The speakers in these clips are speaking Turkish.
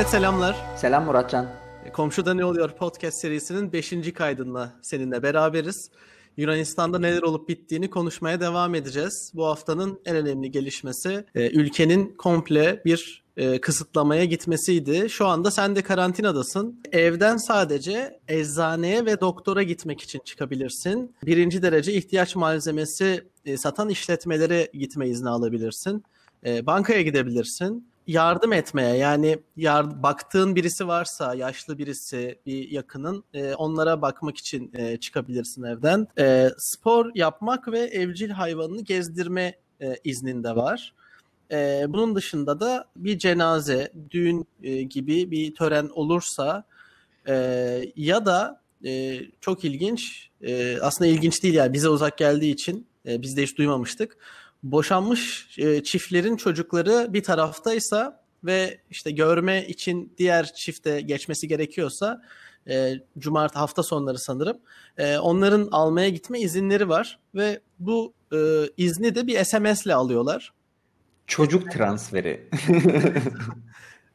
Mehmet selamlar. Selam Muratcan. Komşuda Ne Oluyor podcast serisinin 5. kaydında seninle beraberiz. Yunanistan'da neler olup bittiğini konuşmaya devam edeceğiz. Bu haftanın en önemli gelişmesi ülkenin komple bir kısıtlamaya gitmesiydi. Şu anda sen de karantinadasın. Evden sadece eczaneye ve doktora gitmek için çıkabilirsin. Birinci derece ihtiyaç malzemesi satan işletmelere gitme izni alabilirsin. Bankaya gidebilirsin. Yardım etmeye, yani baktığın birisi varsa, yaşlı birisi, bir yakının, onlara bakmak için çıkabilirsin evden. Spor yapmak ve evcil hayvanını gezdirme iznin de var. Bunun dışında da bir cenaze, düğün gibi bir tören olursa ya da çok ilginç, aslında ilginç değil yani, bize uzak geldiği için biz de hiç duymamıştık. Boşanmış çiftlerin çocukları bir taraftaysa ve işte görme için diğer çifte geçmesi gerekiyorsa cumartesi hafta sonları sanırım onların almaya gitme izinleri var ve bu izni de bir SMS ile alıyorlar. Çocuk transferi.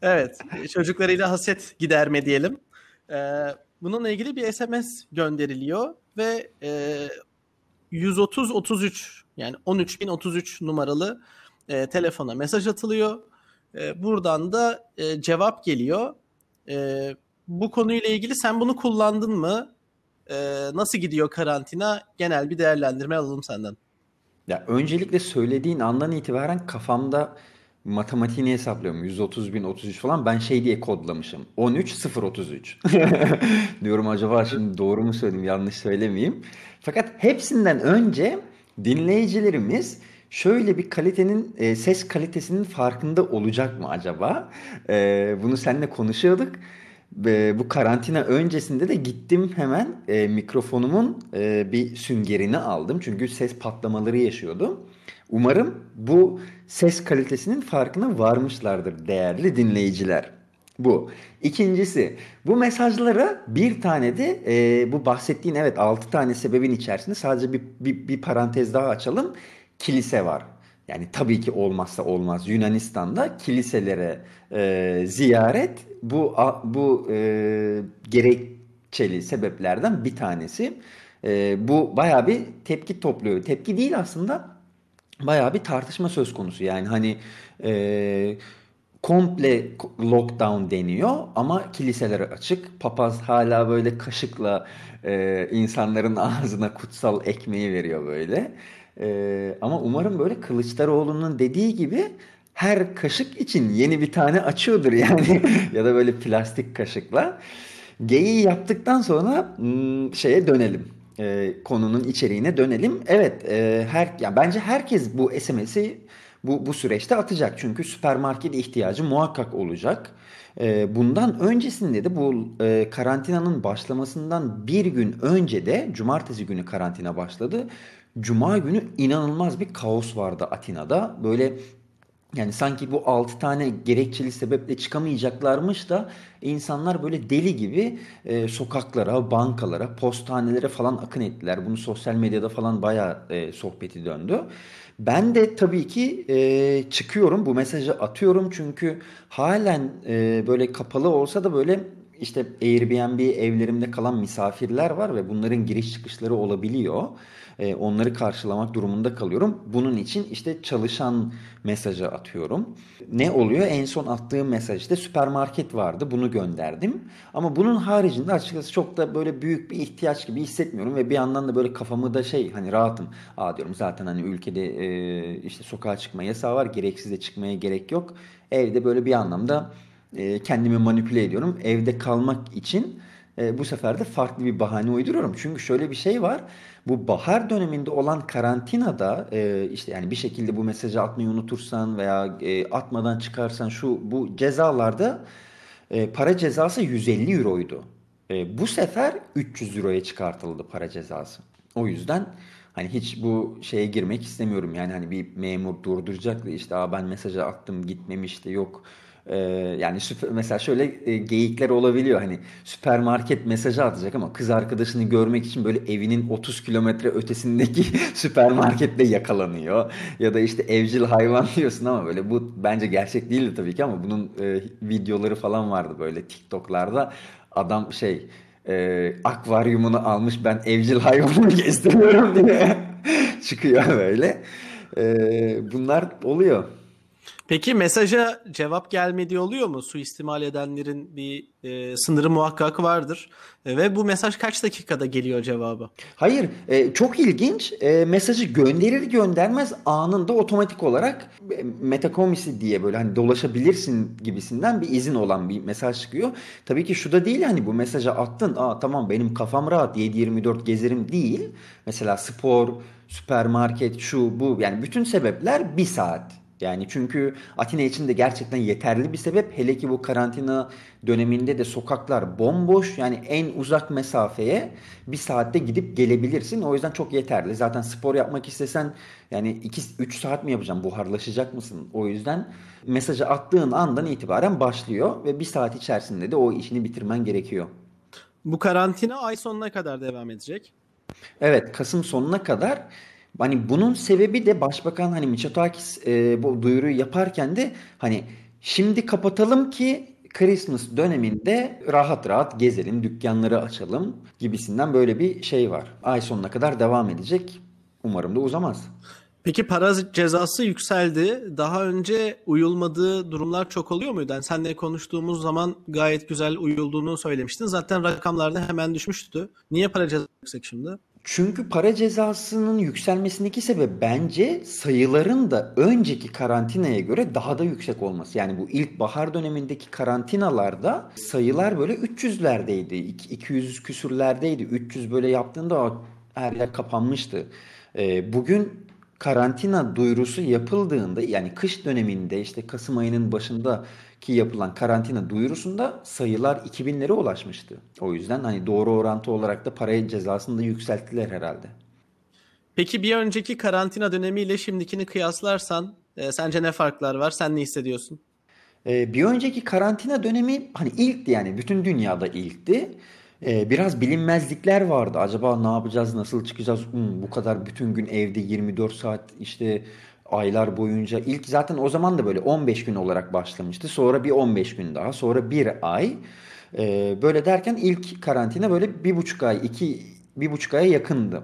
Evet, çocuklarıyla haset giderme diyelim. Bununla ilgili bir SMS gönderiliyor ve 130-33 yani 13.033 numaralı telefona mesaj atılıyor. Buradan da cevap geliyor. Bu konuyla ilgili sen bunu kullandın mı? Nasıl gidiyor karantina? Genel bir değerlendirme alalım senden. Ya öncelikle söylediğin andan itibaren kafamda matematiğini hesaplıyorum. 130.033 falan ben şey diye kodlamışım. 13.033 diyorum, acaba şimdi doğru mu söyledim, yanlış söylemeyeyim. Fakat hepsinden önce dinleyicilerimiz şöyle bir kalitenin, ses kalitesinin farkında olacak mı acaba? Bunu seninle konuşuyorduk. Bu karantina öncesinde de gittim hemen mikrofonumun bir süngerini aldım. Çünkü ses patlamaları yaşıyordum. Umarım bu ses kalitesinin farkına varmışlardır değerli dinleyiciler. Bu. İkincisi, bu mesajlara bir tane de bu bahsettiğin, evet, 6 tane sebebin içerisinde sadece bir parantez daha açalım. Kilise var. Yani tabii ki olmazsa olmaz. Yunanistan'da kiliselere ziyaret bu gerekçeli sebeplerden bir tanesi. Bu bayağı bir tepki topluyor. Tepki değil aslında, bayağı bir tartışma söz konusu. Yani hani komple lockdown deniyor ama kiliseler açık. Papaz hala böyle kaşıkla insanların ağzına kutsal ekmeği veriyor böyle. Ama umarım böyle Kılıçdaroğlu'nun dediği gibi her kaşık için yeni bir tane açıyordur yani. Ya da böyle plastik kaşıkla. Geyiği yaptıktan sonra şeye dönelim. Konunun içeriğine dönelim. Evet, yani bence herkes bu SMS'i bu süreçte atacak. Çünkü süpermarket ihtiyacı muhakkak olacak. Bundan öncesinde de bu karantinanın başlamasından bir gün önce de cumartesi günü karantina başladı. Cuma günü inanılmaz bir kaos vardı Atina'da. Böyle yani sanki bu 6 tane gerekçeli sebeple çıkamayacaklarmış da insanlar böyle deli gibi sokaklara, bankalara, postanelere falan akın ettiler. Bunu sosyal medyada falan bayağı sohbeti döndü. Ben de tabii ki çıkıyorum, bu mesajı atıyorum çünkü halen böyle kapalı olsa da böyle işte Airbnb evlerimde kalan misafirler var ve bunların giriş çıkışları olabiliyor. Onları karşılamak durumunda kalıyorum. Bunun için işte çalışan mesajı atıyorum. Ne oluyor? En son attığım mesajda süpermarket vardı. Bunu gönderdim. Ama bunun haricinde açıkçası çok da böyle büyük bir ihtiyaç gibi hissetmiyorum ve bir yandan da böyle kafamı da hani rahatım. Diyorum zaten hani ülkede işte sokağa çıkma yasağı var. Gereksiz de çıkmaya gerek yok. Evde böyle bir anlamda kendimi manipüle ediyorum. Evde kalmak için bu sefer de farklı bir bahane uyduruyorum. Çünkü şöyle bir şey var. Bu bahar döneminde olan karantinada işte yani bir şekilde bu mesajı atmayı unutursan veya atmadan çıkarsan bu cezalarda para cezası 150 euroydu. Bu sefer 300 euroya çıkartıldı para cezası. O yüzden hani hiç bu şeye girmek istemiyorum. Yani hani bir memur durduracak da işte ben mesajı attım gitmemiş de yok Yani mesela şöyle geyikler olabiliyor, hani süpermarket mesajı atacak ama kız arkadaşını görmek için böyle evinin 30 kilometre ötesindeki süpermarkette yakalanıyor. Ya da işte evcil hayvan diyorsun ama böyle bu bence gerçek değildi tabii ki ama bunun videoları falan vardı böyle TikTok'larda. Adam akvaryumunu almış, ben evcil hayvanımı gezdiriyorum diye çıkıyor böyle. Bunlar oluyor. Peki mesaja cevap gelmediği oluyor mu? Suistimal edenlerin bir sınırı muhakkak vardır. Ve bu mesaj kaç dakikada geliyor cevabı? Hayır, çok ilginç. Mesajı gönderir göndermez anında otomatik olarak MetaComisi diye böyle hani dolaşabilirsin gibisinden bir izin olan bir mesaj çıkıyor. Tabii ki şu da değil, hani bu mesaja attın, aa tamam benim kafam rahat 7/24 gezerim değil. Mesela spor, süpermarket, şu bu, yani bütün sebepler 1 saat. Yani çünkü Atina için de gerçekten yeterli bir sebep. Hele ki bu karantina döneminde de sokaklar bomboş. Yani en uzak mesafeye 1 saatte gidip gelebilirsin. O yüzden çok yeterli. Zaten spor yapmak istesen yani 2-3 saat mi yapacaksın? Buharlaşacak mısın? O yüzden mesajı attığın andan itibaren başlıyor ve 1 saat içerisinde de o işini bitirmen gerekiyor. Bu karantina ay sonuna kadar devam edecek. Evet, Kasım sonuna kadar. Hani bunun sebebi de Başbakan hani Miçotakis bu duyuruyu yaparken de hani şimdi kapatalım ki Christmas döneminde rahat rahat gezelim, dükkanları açalım gibisinden böyle bir şey var. Ay sonuna kadar devam edecek. Umarım da uzamaz. Peki para cezası yükseldi. Daha önce uyulmadığı durumlar çok oluyor muydu? Yani seninle konuştuğumuz zaman gayet güzel uyulduğunu söylemiştin. Zaten rakamlarda hemen düşmüştü. Niye para cezası yüksek şimdi? Çünkü para cezasının yükselmesindeki sebep bence sayıların da önceki karantinaya göre daha da yüksek olması. Yani bu ilkbahar dönemindeki karantinalarda sayılar böyle 300'lerdeydi, 200 küsürlerdeydi, 300 böyle yaptığında her yer kapanmıştı. Bugün karantina duyurusu yapıldığında, yani kış döneminde işte Kasım ayının başındaki yapılan karantina duyurusunda sayılar 2000'lere ulaşmıştı. O yüzden hani doğru orantı olarak da para cezasını da yükselttiler herhalde. Peki bir önceki karantina dönemiyle şimdikini kıyaslarsan sence ne farklar var? Sen ne hissediyorsun? Bir önceki karantina dönemi hani ilkti, yani bütün dünyada ilkti. Biraz bilinmezlikler vardı. Acaba ne yapacağız, nasıl çıkacağız? Bu kadar bütün gün evde 24 saat işte aylar boyunca. İlk zaten o zaman da böyle 15 gün olarak başlamıştı. Sonra bir 15 gün daha, sonra bir ay. Böyle derken ilk karantina böyle 1,5 aya yakındı.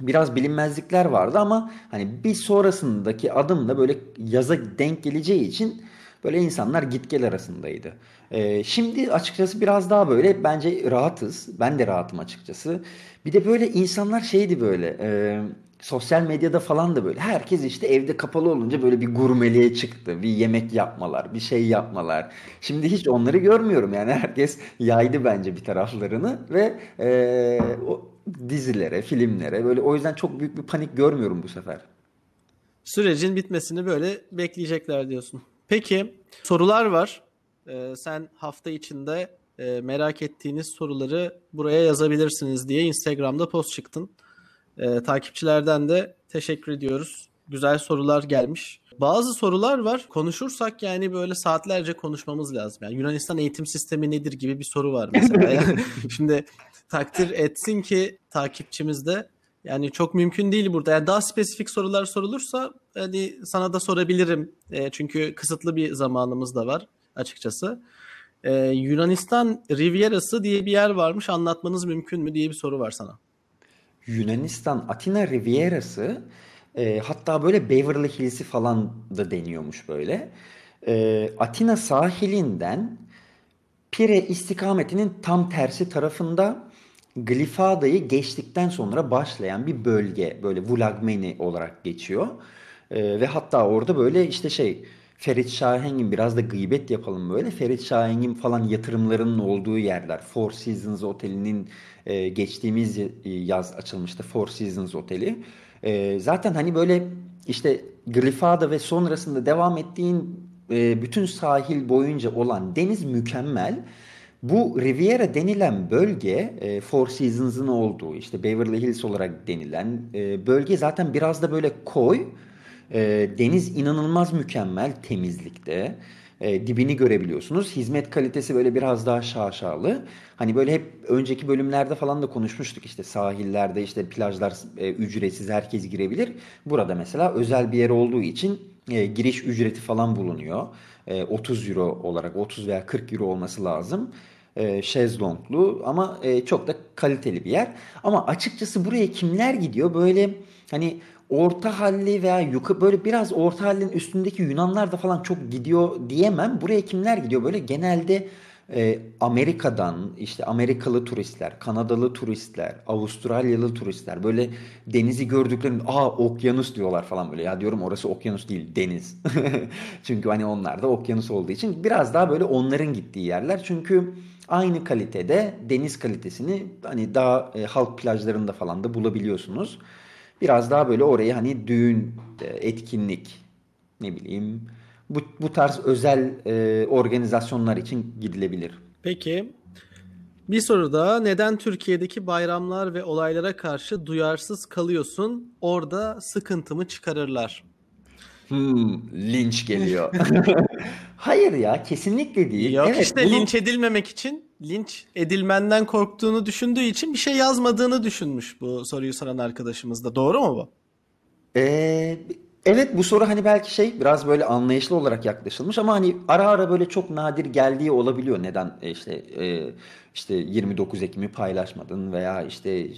Biraz bilinmezlikler vardı ama hani bir sonrasındaki adım da böyle yaza denk geleceği için böyle insanlar git gel arasındaydı. Şimdi açıkçası biraz daha böyle bence rahatız. Ben de rahatım açıkçası. Bir de böyle insanlar sosyal medyada falan da böyle herkes işte evde kapalı olunca böyle bir gurmeliğe çıktı. Bir yemek yapmalar, bir şey yapmalar. Şimdi hiç onları görmüyorum. Yani herkes yaydı bence bir taraflarını ve o dizilere, filmlere böyle, o yüzden çok büyük bir panik görmüyorum bu sefer. Sürecin bitmesini böyle bekleyecekler diyorsun. Peki sorular var. Sen hafta içinde merak ettiğiniz soruları buraya yazabilirsiniz diye Instagram'da post çıktın. Takipçilerden de teşekkür ediyoruz. Güzel sorular gelmiş. Bazı sorular var. Konuşursak yani böyle saatlerce konuşmamız lazım. Yani Yunanistan eğitim sistemi nedir gibi bir soru var mesela. Yani şimdi takdir etsin ki takipçimiz de. Yani çok mümkün değil burada. Yani daha spesifik sorular sorulursa hani sana da sorabilirim. Çünkü kısıtlı bir zamanımız da var açıkçası. Yunanistan Rivierası diye bir yer varmış. Anlatmanız mümkün mü diye bir soru var sana. Yunanistan Atina Rivierası, hatta böyle Beverly Hills'i falan da deniyormuş böyle. Atina sahilinden Pire istikametinin tam tersi tarafında Glyfada'yı geçtikten sonra başlayan bir bölge, böyle Vouliagmeni olarak geçiyor. Ve hatta orada böyle işte Ferit Şahengin, biraz da gıybet yapalım böyle. Ferit Şahengin falan yatırımlarının olduğu yerler. Four Seasons Oteli'nin geçtiğimiz yaz açılmıştı Four Seasons Oteli. Zaten hani böyle işte Glyfada ve sonrasında devam ettiğin bütün sahil boyunca olan deniz mükemmel. Bu Riviera denilen bölge, Four Seasons'ın olduğu, işte Beverly Hills olarak denilen bölge zaten biraz da böyle koy Deniz inanılmaz mükemmel temizlikte. Dibini görebiliyorsunuz. Hizmet kalitesi böyle biraz daha şaşalı. Hani böyle hep önceki bölümlerde falan da konuşmuştuk. İşte sahillerde işte plajlar ücretsiz, herkes girebilir. Burada mesela özel bir yer olduğu için giriş ücreti falan bulunuyor. 30 euro olarak 30 veya 40 euro olması lazım. Şezlonglu ama çok da kaliteli bir yer. Ama açıkçası buraya kimler gidiyor? Böyle hani orta halli veya yukarı, böyle biraz orta hallin üstündeki Yunanlar da falan çok gidiyor diyemem. Buraya kimler gidiyor? Böyle genelde Amerika'dan, işte Amerikalı turistler, Kanadalı turistler, Avustralyalı turistler, böyle denizi gördüklerinde "Aa, okyanus" diyorlar falan böyle. Ya diyorum, orası okyanus değil, deniz. Çünkü hani onlar da okyanus olduğu için biraz daha böyle onların gittiği yerler. Çünkü aynı kalitede deniz kalitesini hani daha halk plajlarında falan da bulabiliyorsunuz. Biraz daha böyle orayı hani düğün, etkinlik, ne bileyim, bu tarz özel organizasyonlar için gidilebilir. Peki bir soru daha. Neden Türkiye'deki bayramlar ve olaylara karşı duyarsız kalıyorsun? Orada sıkıntımı çıkarırlar. Linç geliyor. Hayır ya, kesinlikle değil. Yok evet, işte bunu... linç edilmemek için, linç edilmenden korktuğunu düşündüğü için bir şey yazmadığını düşünmüş bu soruyu soran arkadaşımız da. Doğru mu bu? Evet, bu soru hani belki şey biraz böyle anlayışlı olarak yaklaşılmış ama hani ara ara böyle çok nadir geldiği olabiliyor. Neden işte 29 Ekim'i paylaşmadın veya işte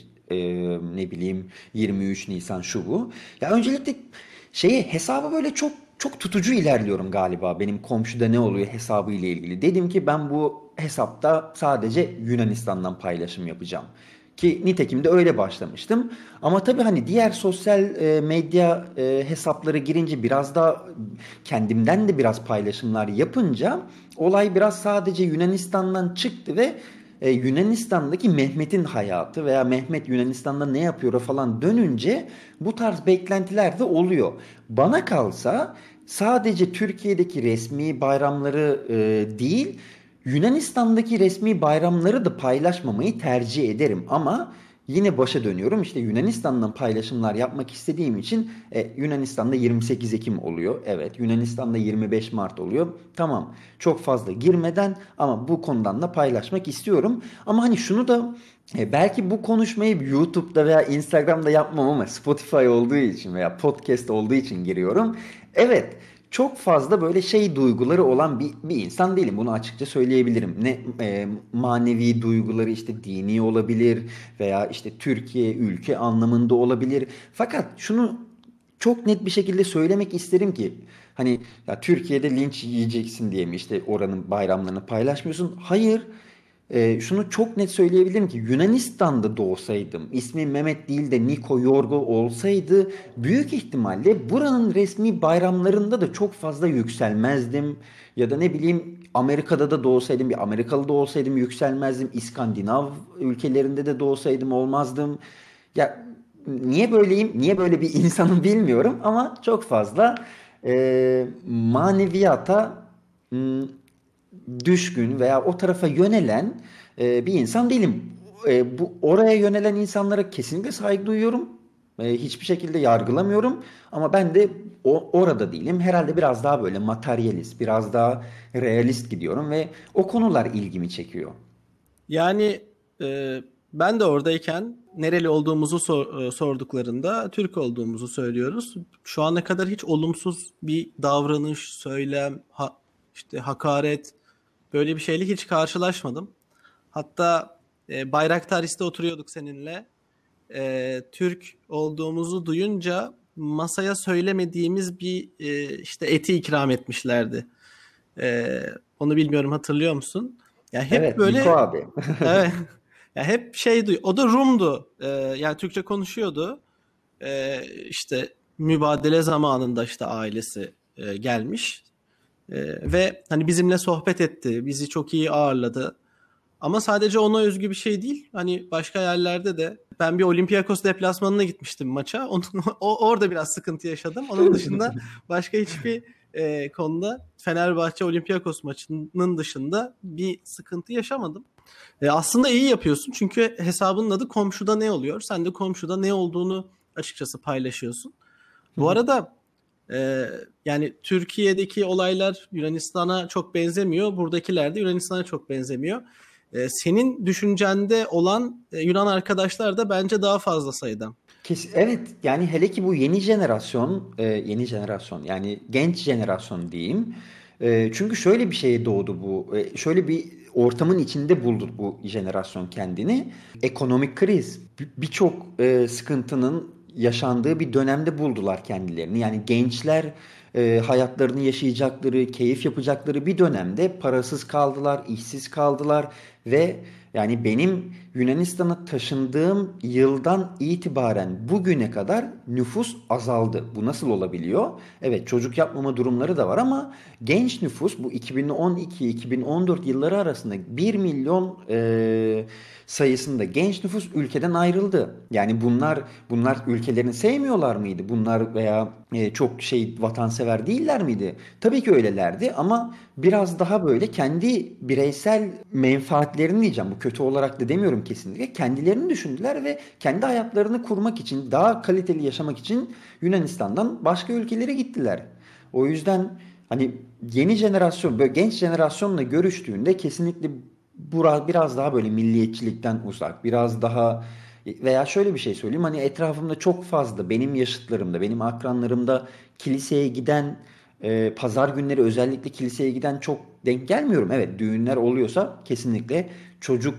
ne bileyim 23 Nisan şu bu. Ya öncelikle hesabı böyle çok çok tutucu ilerliyorum galiba, benim Komşuda Ne Oluyor hesabı ile ilgili. Dedim ki ben bu hesapta sadece Yunanistan'dan paylaşım yapacağım. Ki nitekim de öyle başlamıştım. Ama tabii hani diğer sosyal medya hesapları girince, biraz da kendimden de biraz paylaşımlar yapınca olay biraz sadece Yunanistan'dan çıktı ve Yunanistan'daki Mehmet'in hayatı veya Mehmet Yunanistan'da ne yapıyor falan dönünce bu tarz beklentiler de oluyor. Bana kalsa sadece Türkiye'deki resmi bayramları değil, Yunanistan'daki resmi bayramları da paylaşmamayı tercih ederim ama yine başa dönüyorum. İşte Yunanistan'dan paylaşımlar yapmak istediğim için Yunanistan'da 28 Ekim oluyor. Evet, Yunanistan'da 25 Mart oluyor. Tamam, çok fazla girmeden ama bu konudan da paylaşmak istiyorum. Ama hani şunu da belki bu konuşmayı YouTube'da veya Instagram'da yapmam ama Spotify olduğu için veya podcast olduğu için giriyorum. Evet, çok fazla böyle duyguları olan bir insan değilim. Bunu açıkça söyleyebilirim. Ne manevi duyguları, işte dini olabilir veya işte Türkiye, ülke anlamında olabilir. Fakat şunu çok net bir şekilde söylemek isterim ki hani ya Türkiye'de linç yiyeceksin diye mi işte oranın bayramlarını paylaşmıyorsun? Hayır. Şunu çok net söyleyebilirim ki Yunanistan'da doğsaydım, ismi Mehmet değil de Niko Yorgo olsaydı büyük ihtimalle buranın resmi bayramlarında da çok fazla yükselmezdim. Ya da ne bileyim, Amerika'da da doğsaydım, bir Amerikalı da olsaydım yükselmezdim. İskandinav ülkelerinde de doğsaydım olmazdım. Ya niye böyleyim, niye böyle bir insanım bilmiyorum ama çok fazla maneviyata düşkün veya o tarafa yönelen bir insan değilim. Bu oraya yönelen insanlara kesinlikle saygı duyuyorum. Hiçbir şekilde yargılamıyorum. Ama ben de orada değilim. Herhalde biraz daha böyle materyalist, biraz daha realist gidiyorum ve o konular ilgimi çekiyor. Yani ben de oradayken nereli olduğumuzu sorduklarında Türk olduğumuzu söylüyoruz. Şu ana kadar hiç olumsuz bir davranış, söylem, hakaret, böyle bir şeyle hiç karşılaşmadım. Hatta Bayraktariste oturuyorduk seninle. Türk olduğumuzu duyunca masaya söylemediğimiz bir eti ikram etmişlerdi. Onu bilmiyorum, hatırlıyor musun? Ya hep evet, böyle. Niko abi. Evet. Ya hep o da Rum'du. Yani Türkçe konuşuyordu. Mübadele zamanında ailesi gelmiş. Ve hani bizimle sohbet etti, bizi çok iyi ağırladı. Ama sadece ona özgü bir şey değil. Hani başka yerlerde de ben bir Olympiakos deplasmanına gitmiştim maça. Orada biraz sıkıntı yaşadım. Onun dışında başka hiçbir konuda Fenerbahçe Olympiakos maçının dışında bir sıkıntı yaşamadım. Aslında iyi yapıyorsun çünkü hesabının adı Komşuda Ne Oluyor. Sen de komşuda ne olduğunu açıkçası paylaşıyorsun. Bu arada Yani Türkiye'deki olaylar Yunanistan'a çok benzemiyor. Buradakiler de Yunanistan'a çok benzemiyor. Senin düşüncende olan Yunan arkadaşlar da bence daha fazla sayıda. Evet, yani hele ki bu yeni jenerasyon yani genç jenerasyon diyeyim. Çünkü şöyle bir şeye doğdu bu. Şöyle bir ortamın içinde buldu bu jenerasyon kendini. Ekonomik kriz, birçok sıkıntının yaşandığı bir dönemde buldular kendilerini. Yani gençler hayatlarını yaşayacakları, keyif yapacakları bir dönemde parasız kaldılar, işsiz kaldılar ve yani benim Yunanistan'a taşındığım yıldan itibaren bugüne kadar nüfus azaldı. Bu nasıl olabiliyor? Evet, çocuk yapmama durumları da var ama genç nüfus bu 2012-2014 yılları arasında 1 milyon sayısında genç nüfus ülkeden ayrıldı. Yani bunlar ülkelerini sevmiyorlar mıydı? Bunlar veya çok vatansever değiller miydi? Tabii ki öylelerdi ama biraz daha böyle kendi bireysel menfaatlerini diyeceğim. Bu kötü olarak da demiyorum kesinlikle. Kendilerini düşündüler ve kendi hayatlarını kurmak için, daha kaliteli yaşamak için Yunanistan'dan başka ülkelere gittiler. O yüzden hani yeni jenerasyon, böyle genç jenerasyonla görüştüğünde kesinlikle biraz daha böyle milliyetçilikten uzak, biraz daha veya şöyle bir şey söyleyeyim. Hani etrafımda çok fazla benim yaşıtlarımda, benim akranlarımda kiliseye giden, pazar günleri özellikle kiliseye giden çok denk gelmiyorum. Evet, düğünler oluyorsa kesinlikle, çocuk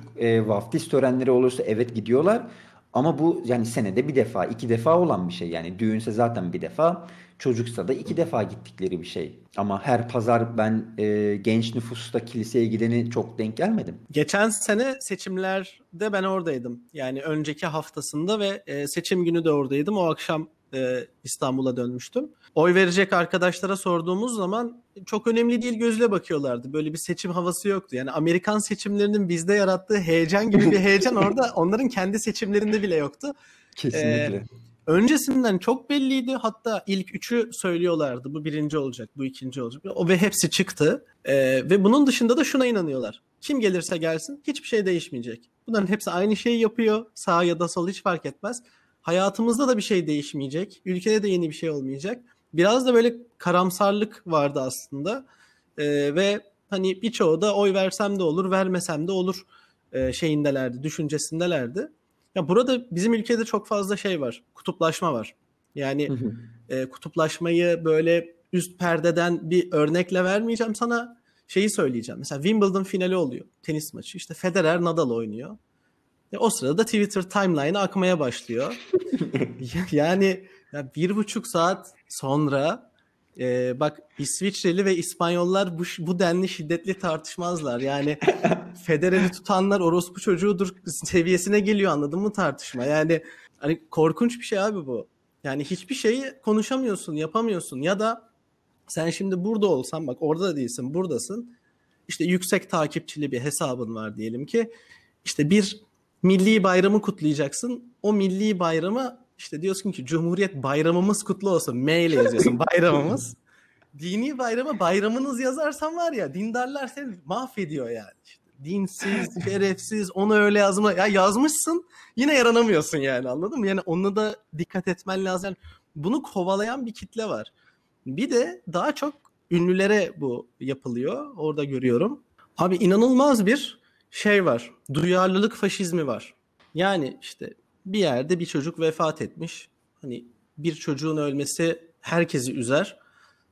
vaftiz törenleri olursa evet gidiyorlar. Ama bu yani senede bir defa, iki defa olan bir şey. Yani düğünse zaten bir defa, çocuksa da iki defa gittikleri bir şey. Ama her pazar ben genç nüfusta kiliseye gideni çok denk gelmedim. Geçen sene seçimlerde ben oradaydım. Yani önceki haftasında ve seçim günü de oradaydım. O akşam İstanbul'a dönmüştüm. Oy verecek arkadaşlara sorduğumuz zaman çok önemli değil gözüyle bakıyorlardı. Böyle bir seçim havası yoktu. Yani Amerikan seçimlerinin bizde yarattığı heyecan gibi bir heyecan orada onların kendi seçimlerinde bile yoktu. Kesinlikle. Öncesinden çok belliydi. Hatta ilk üçü söylüyorlardı. Bu birinci olacak, bu ikinci olacak. O ve hepsi çıktı. Ve bunun dışında da şuna inanıyorlar. Kim gelirse gelsin hiçbir şey değişmeyecek. Bunların hepsi aynı şeyi yapıyor. Sağ ya da sol hiç fark etmez. Hayatımızda da bir şey değişmeyecek. Ülkede de yeni bir şey olmayacak. Biraz da böyle karamsarlık vardı aslında. Ve hani birçoğu da oy versem de olur, vermesem de olur şeyindelerdi, düşüncesindelerdi. Ya burada bizim ülkede çok fazla şey var, kutuplaşma var. Yani kutuplaşmayı böyle üst perdeden bir örnekle vermeyeceğim sana. Şeyi söyleyeceğim. Mesela Wimbledon finali oluyor, tenis maçı. İşte Federer Nadal oynuyor. O sırada da Twitter timeline'ı akmaya başlıyor. Yani 1,5 saat sonra bak İsviçreli ve İspanyollar bu denli şiddetli tartışmazlar. Yani Federer'i tutanlar orospu çocuğudur seviyesine geliyor, anladın mı tartışma? Yani hani korkunç bir şey abi bu. Yani hiçbir şeyi konuşamıyorsun, yapamıyorsun ya da sen şimdi burada olsan, bak orada da değilsin, buradasın. İşte yüksek takipçili bir hesabın var diyelim ki. İşte bir milli bayramı kutlayacaksın. O milli bayramı işte diyorsun ki Cumhuriyet bayramımız kutlu olsun. M ile yazıyorsun bayramımız. Dini bayrama bayramınız yazarsan var ya, dindarlar seni mahvediyor yani. İşte dinsiz, şerefsiz, onu öyle yazma. Ya yazmışsın yine yaranamıyorsun yani, anladın mı? Yani ona da dikkat etmen lazım. Yani bunu kovalayan bir kitle var. Bir de daha çok ünlülere bu yapılıyor. Orada görüyorum. Abi inanılmaz bir şey var, duyarlılık faşizmi var. Yani işte bir yerde bir çocuk vefat etmiş. Hani bir çocuğun ölmesi herkesi üzer.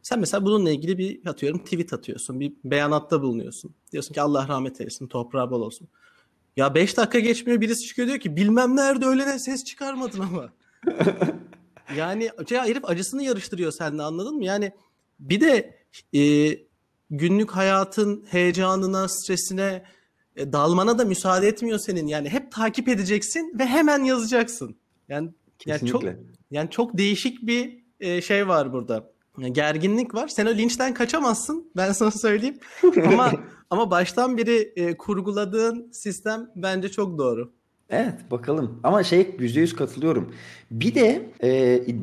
Sen mesela bununla ilgili bir atıyorum tweet atıyorsun, bir beyanatta bulunuyorsun. Diyorsun ki Allah rahmet eylesin, toprağı bol olsun. Ya 5 dakika geçmiyor birisi çıkıyor diyor ki bilmem nerede ölene ses çıkarmadın ama. Yani herif acısını yarıştırıyor seninle, anladın mı? Yani bir de günlük hayatın heyecanına, stresine dalmana da müsaade etmiyor senin. Yani hep takip edeceksin ve hemen yazacaksın. Yani çok değişik bir şey var burada. Yani gerginlik var. Sen o linçten kaçamazsın. Ben sana söyleyeyim. Ama baştan beri kurguladığın sistem bence çok doğru. Evet, bakalım. Ama %100 katılıyorum. Bir de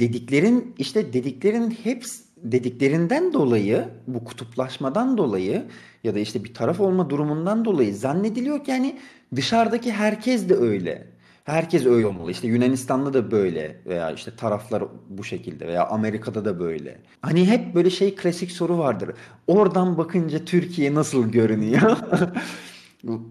dediklerin hepsi, dediklerinden dolayı, bu kutuplaşmadan dolayı ya da işte bir taraf olma durumundan dolayı zannediliyor ki yani dışarıdaki herkes de öyle. Herkes öyle olmalı. İşte Yunanistan'da da böyle veya işte taraflar bu şekilde veya Amerika'da da böyle. Hani hep böyle şey klasik soru vardır. Oradan bakınca Türkiye nasıl görünüyor?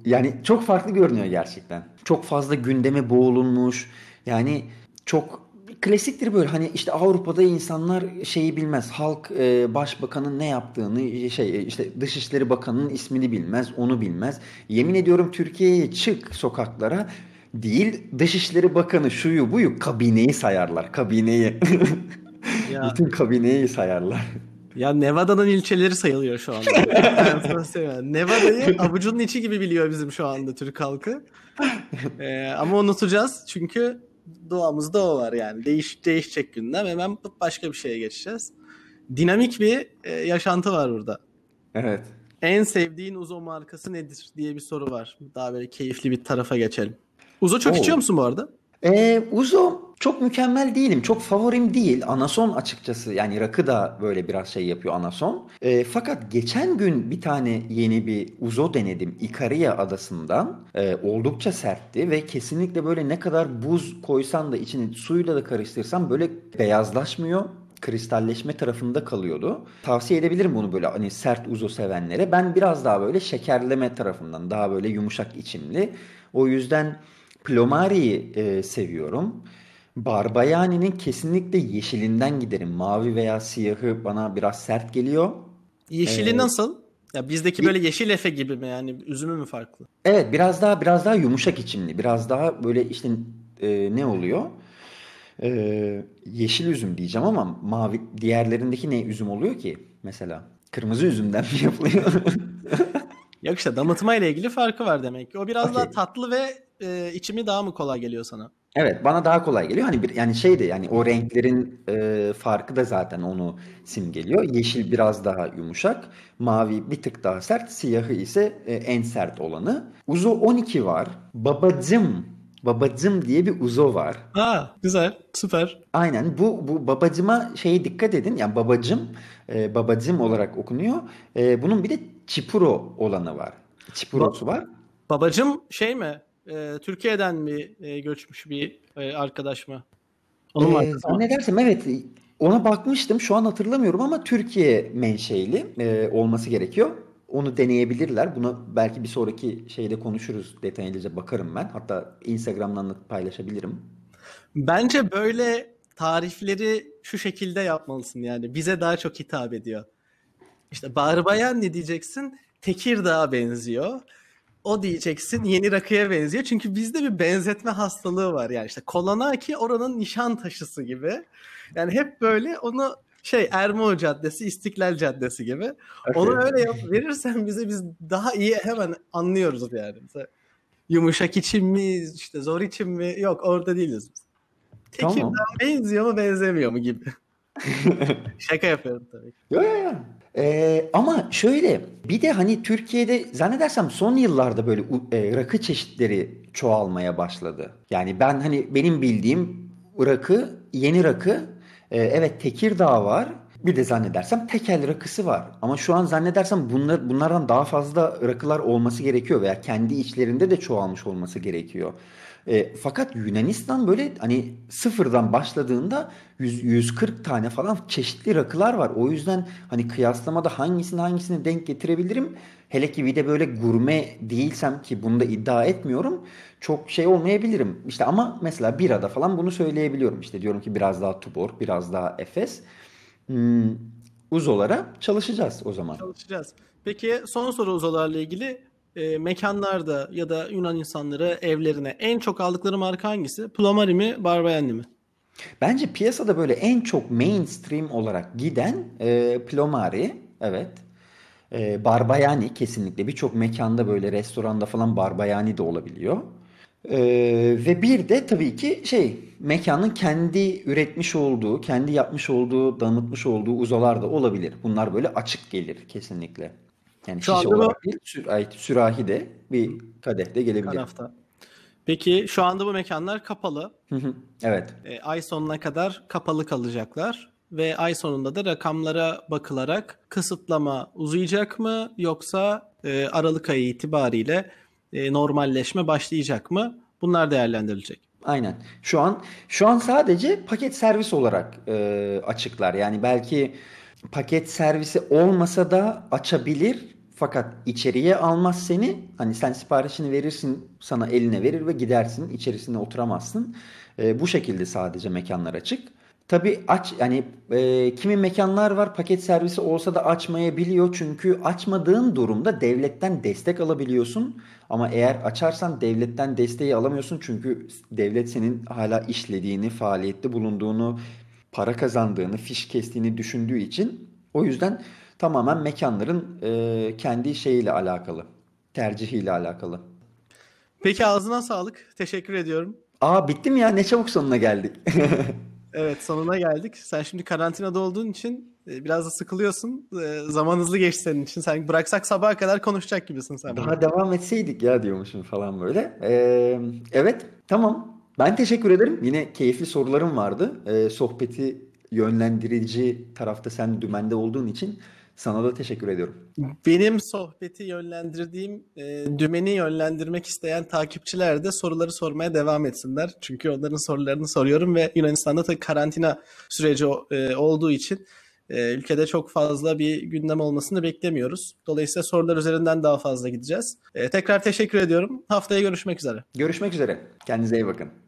Yani çok farklı görünüyor gerçekten. Çok fazla gündeme boğulunmuş. Yani çok klasiktir böyle, hani işte Avrupa'da insanlar şeyi bilmez. Halk başbakanın ne yaptığını, şey işte Dışişleri Bakanı'nın ismini bilmez, onu bilmez. Yemin ediyorum Türkiye'ye çık sokaklara, değil Dışişleri Bakanı şuyu buyu, kabineyi sayarlar. Kabineyi. Bütün kabineyi sayarlar. Ya Nevada'nın ilçeleri sayılıyor şu anda. Nevada'yı avucunun içi gibi biliyor bizim şu anda Türk halkı. Ama unutacağız çünkü doğamızda o var yani. Değişecek gündem, hemen başka bir şeye geçeceğiz. Dinamik bir yaşantı var burada. Evet. En sevdiğin Uzo markası nedir diye bir soru var. Daha böyle keyifli bir tarafa geçelim. Uzo çok içiyor musun bu arada? Uzo çok mükemmel değilim. Çok favorim değil. Anason açıkçası. Yani rakı da böyle biraz şey yapıyor, anason. Fakat geçen gün bir tane yeni bir Uzo denedim. Ikaria adasından. Oldukça sertti ve kesinlikle böyle ne kadar buz koysan da içini suyla da karıştırsan böyle beyazlaşmıyor. Kristalleşme tarafında kalıyordu. Tavsiye edebilirim bunu böyle hani sert Uzo sevenlere. Ben biraz daha böyle şekerleme tarafından, daha böyle yumuşak içimli. O yüzden Plomari'yi seviyorum. Barbayanni'nin kesinlikle yeşilinden giderim. Mavi veya siyahı bana biraz sert geliyor. Yeşili nasıl? Ya bizdeki böyle yeşil efe gibi mi yani, üzümü mü farklı? Evet, biraz daha yumuşak içimli. Biraz daha böyle işte ne oluyor? Yeşil üzüm diyeceğim ama mavi diğerlerindeki ne üzüm oluyor ki mesela? Kırmızı üzümden mi yapılıyor? Yok işte damatmayla ilgili farkı var demek ki. O biraz daha tatlı ve içimi daha mı kolay geliyor sana? Evet, bana daha kolay geliyor. Hani bir, yani şey de yani o renklerin farkı da zaten onu simgeliyor. Yeşil biraz daha yumuşak, mavi bir tık daha sert, siyahı ise en sert olanı. Uzo 12 var. Babacım diye bir Uzo var. Ha, güzel, süper. Aynen, bu babacıma şeye dikkat edin. Yani babacım olarak okunuyor. Bunun bir de Çipuro olanı var. Çipurosu var. Babacım şey mi? Türkiye'den mi göçmüş bir arkadaş mı? Ne dersem evet, ona bakmıştım, şu an hatırlamıyorum ama Türkiye menşeili olması gerekiyor. Onu deneyebilirler. Buna belki bir sonraki şeyde konuşuruz, detaylıca bakarım ben. Hatta Instagram'dan da paylaşabilirim. Bence böyle tarifleri şu şekilde yapmalısın yani. Bize daha çok hitap ediyor. İşte Barbayanni diyeceksin, Tekirdağ'a benziyor. O diyeceksin yeni rakıya benziyor. Çünkü bizde bir benzetme hastalığı var. Yani işte Kolonaki oranın Nişantaşı'sı gibi. Yani hep böyle onu Ermoğlu Caddesi, İstiklal Caddesi gibi. Onu öyle verirsen bize, biz daha iyi hemen anlıyoruz yani. Yumuşak için mi, işte zor için mi? Yok, orada değiliz biz. Tekirdağ tamam. Benziyor mu benzemiyor mu gibi. Şaka yapıyorum tabii. Yok. Ama şöyle bir de hani Türkiye'de zannedersem son yıllarda böyle rakı çeşitleri çoğalmaya başladı. Yani ben hani benim bildiğim rakı, yeni rakı, evet Tekirdağ var. Bir de zannedersem tekel rakısı var. Ama şu an zannedersem bunlardan daha fazla rakılar olması gerekiyor veya kendi içlerinde de çoğalmış olması gerekiyor. Fakat Yunanistan böyle hani sıfırdan başladığında 140 tane falan çeşitli rakılar var. O yüzden hani kıyaslamada hangisine denk getirebilirim? Hele ki bir de böyle gurme değilsem, ki bunu da iddia etmiyorum, çok şey olmayabilirim. İşte ama mesela birada falan bunu söyleyebiliyorum. İşte diyorum ki biraz daha Tubor, biraz daha Efes. Uzolara çalışacağız o zaman. Çalışacağız. Peki son soru Uzolarla ilgili. Mekanlarda ya da Yunan insanları evlerine en çok aldıkları marka hangisi? Plomari mi, Barbayanni mi? Bence piyasada böyle en çok mainstream olarak giden Plomari, evet. Barbayanni kesinlikle. Birçok mekanda böyle restoranda falan Barbayanni de olabiliyor. Ve bir de tabii ki mekanın kendi üretmiş olduğu, kendi yapmış olduğu, damıtmış olduğu Uzolar da olabilir. Bunlar böyle açık gelir kesinlikle. Yani şu şişe olarak değil, sürahi de bir kadeh de gelebilir. Tarafta. Peki şu anda bu mekanlar kapalı. Evet. Ay sonuna kadar kapalı kalacaklar ve ay sonunda da rakamlara bakılarak kısıtlama uzayacak mı, yoksa Aralık ayı itibariyle normalleşme başlayacak mı? Bunlar değerlendirilecek. Aynen. Şu an sadece paket servis olarak açıklar. Yani belki paket servisi olmasa da açabilir. Fakat içeriye almaz seni. Hani sen siparişini verirsin, sana eline verir ve gidersin. İçerisinde oturamazsın. Bu şekilde sadece mekanlar açık. Tabii aç, yani kimi mekanlar var paket servisi olsa da açmayabiliyor. Çünkü açmadığın durumda devletten destek alabiliyorsun. Ama eğer açarsan devletten desteği alamıyorsun. Çünkü devlet senin hala işlediğini, faaliyette bulunduğunu, para kazandığını, fiş kestiğini düşündüğü için. O yüzden tamamen mekanların kendi şeyiyle alakalı, tercihiyle alakalı. Peki ağzına sağlık. Teşekkür ediyorum. Bitti mi ya? Ne çabuk sonuna geldik. Evet, sonuna geldik. Sen şimdi karantinada olduğun için biraz da sıkılıyorsun. Zaman hızlı geçti senin için. Sen bıraksak sabaha kadar konuşacak gibisin sen. Daha devam etseydik ya diyormuşum falan böyle. Evet, tamam. Ben teşekkür ederim. Yine keyifli sorularım vardı. Sohbeti yönlendirici tarafta sen dümende olduğun için sana da teşekkür ediyorum. Benim sohbeti yönlendirdiğim dümeni yönlendirmek isteyen takipçiler de soruları sormaya devam etsinler. Çünkü onların sorularını soruyorum ve Yunanistan'da tabii karantina süreci olduğu için ülkede çok fazla bir gündem olmasını beklemiyoruz. Dolayısıyla sorular üzerinden daha fazla gideceğiz. Tekrar teşekkür ediyorum. Haftaya görüşmek üzere. Görüşmek üzere. Kendinize iyi bakın.